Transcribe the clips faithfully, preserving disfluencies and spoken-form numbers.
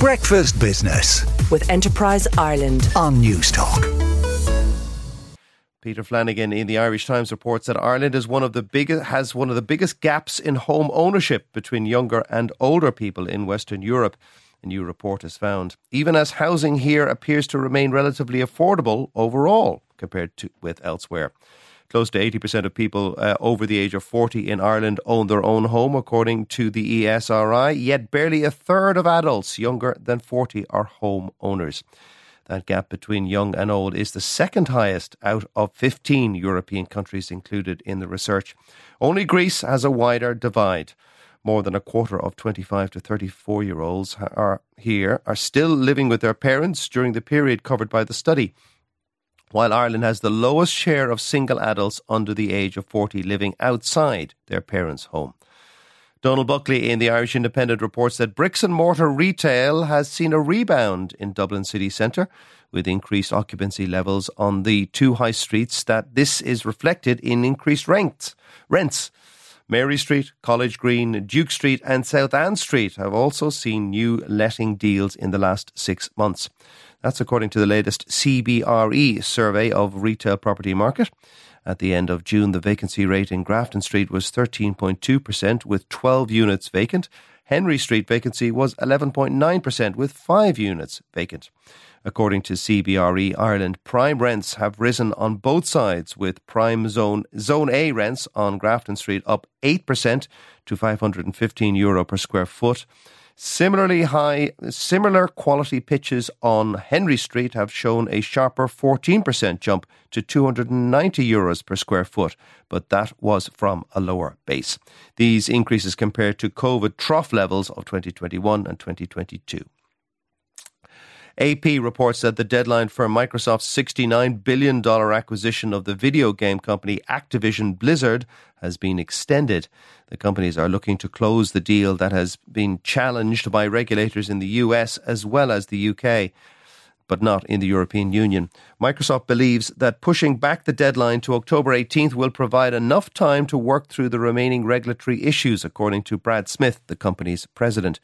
Breakfast Business with Enterprise Ireland on Newstalk. Peter Flanagan in the Irish Times reports that Ireland is one of the biggest, has one of the biggest gaps in home ownership between younger and older people in Western Europe. A new report has found, even as housing here appears to remain relatively affordable overall compared to with elsewhere. Close to eighty percent of people uh, over the age of forty in Ireland own their own home, according to the E S R I, yet barely a third of adults younger than forty are home owners. That gap between young and old is the second highest out of fifteen European countries included in the research. Only Greece has a wider divide. More than a quarter of twenty-five to thirty-four-year-olds are here are still living with their parents during the period covered by the study, while Ireland has the lowest share of single adults under the age of forty living outside their parents' home. Donal Buckley in the Irish Independent reports that bricks and mortar retail has seen a rebound in Dublin city centre, with increased occupancy levels on the two high streets. That this is reflected in increased rents. Rents. Mary Street, College Green, Duke Street and South Ann Street have also seen new letting deals in the last six months. That's according to the latest C B R E survey of retail property market. At the end of June, the vacancy rate in Grafton Street was thirteen point two percent with twelve units vacant. Henry Street vacancy was eleven point nine percent with five units vacant. According to C B R E Ireland, prime rents have risen on both sides, with prime zone zone A rents on Grafton Street up eight percent to five hundred fifteen euro per square foot. Similarly high, similar quality pitches on Henry Street have shown a sharper fourteen percent jump to two hundred ninety euros per square foot, but that was from a lower base. These increases compare to COVID trough levels of twenty twenty-one and twenty twenty-two. A P reports that the deadline for Microsoft's sixty-nine billion dollars acquisition of the video game company Activision Blizzard has been extended. The companies are looking to close the deal that has been challenged by regulators in the U S as well as the U K, but not in the European Union. Microsoft believes that pushing back the deadline to October eighteenth will provide enough time to work through the remaining regulatory issues, according to Brad Smith, the company's president.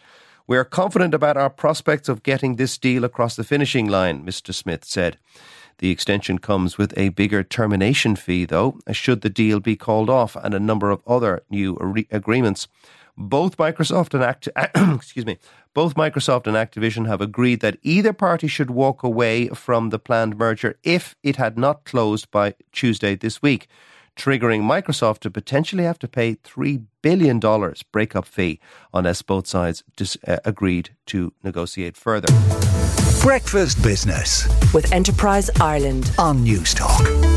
"We are confident about our prospects of getting this deal across the finishing line," Mister Smith said. The extension comes with a bigger termination fee, though, should the deal be called off, and a number of other new re- agreements. Both Microsoft and Act- excuse me, both Microsoft and Activision have agreed that either party should walk away from the planned merger if it had not closed by Tuesday this week, triggering Microsoft to potentially have to pay three billion dollars breakup fee unless both sides dis- uh, agreed to negotiate further. Breakfast Business with Enterprise Ireland on Newstalk.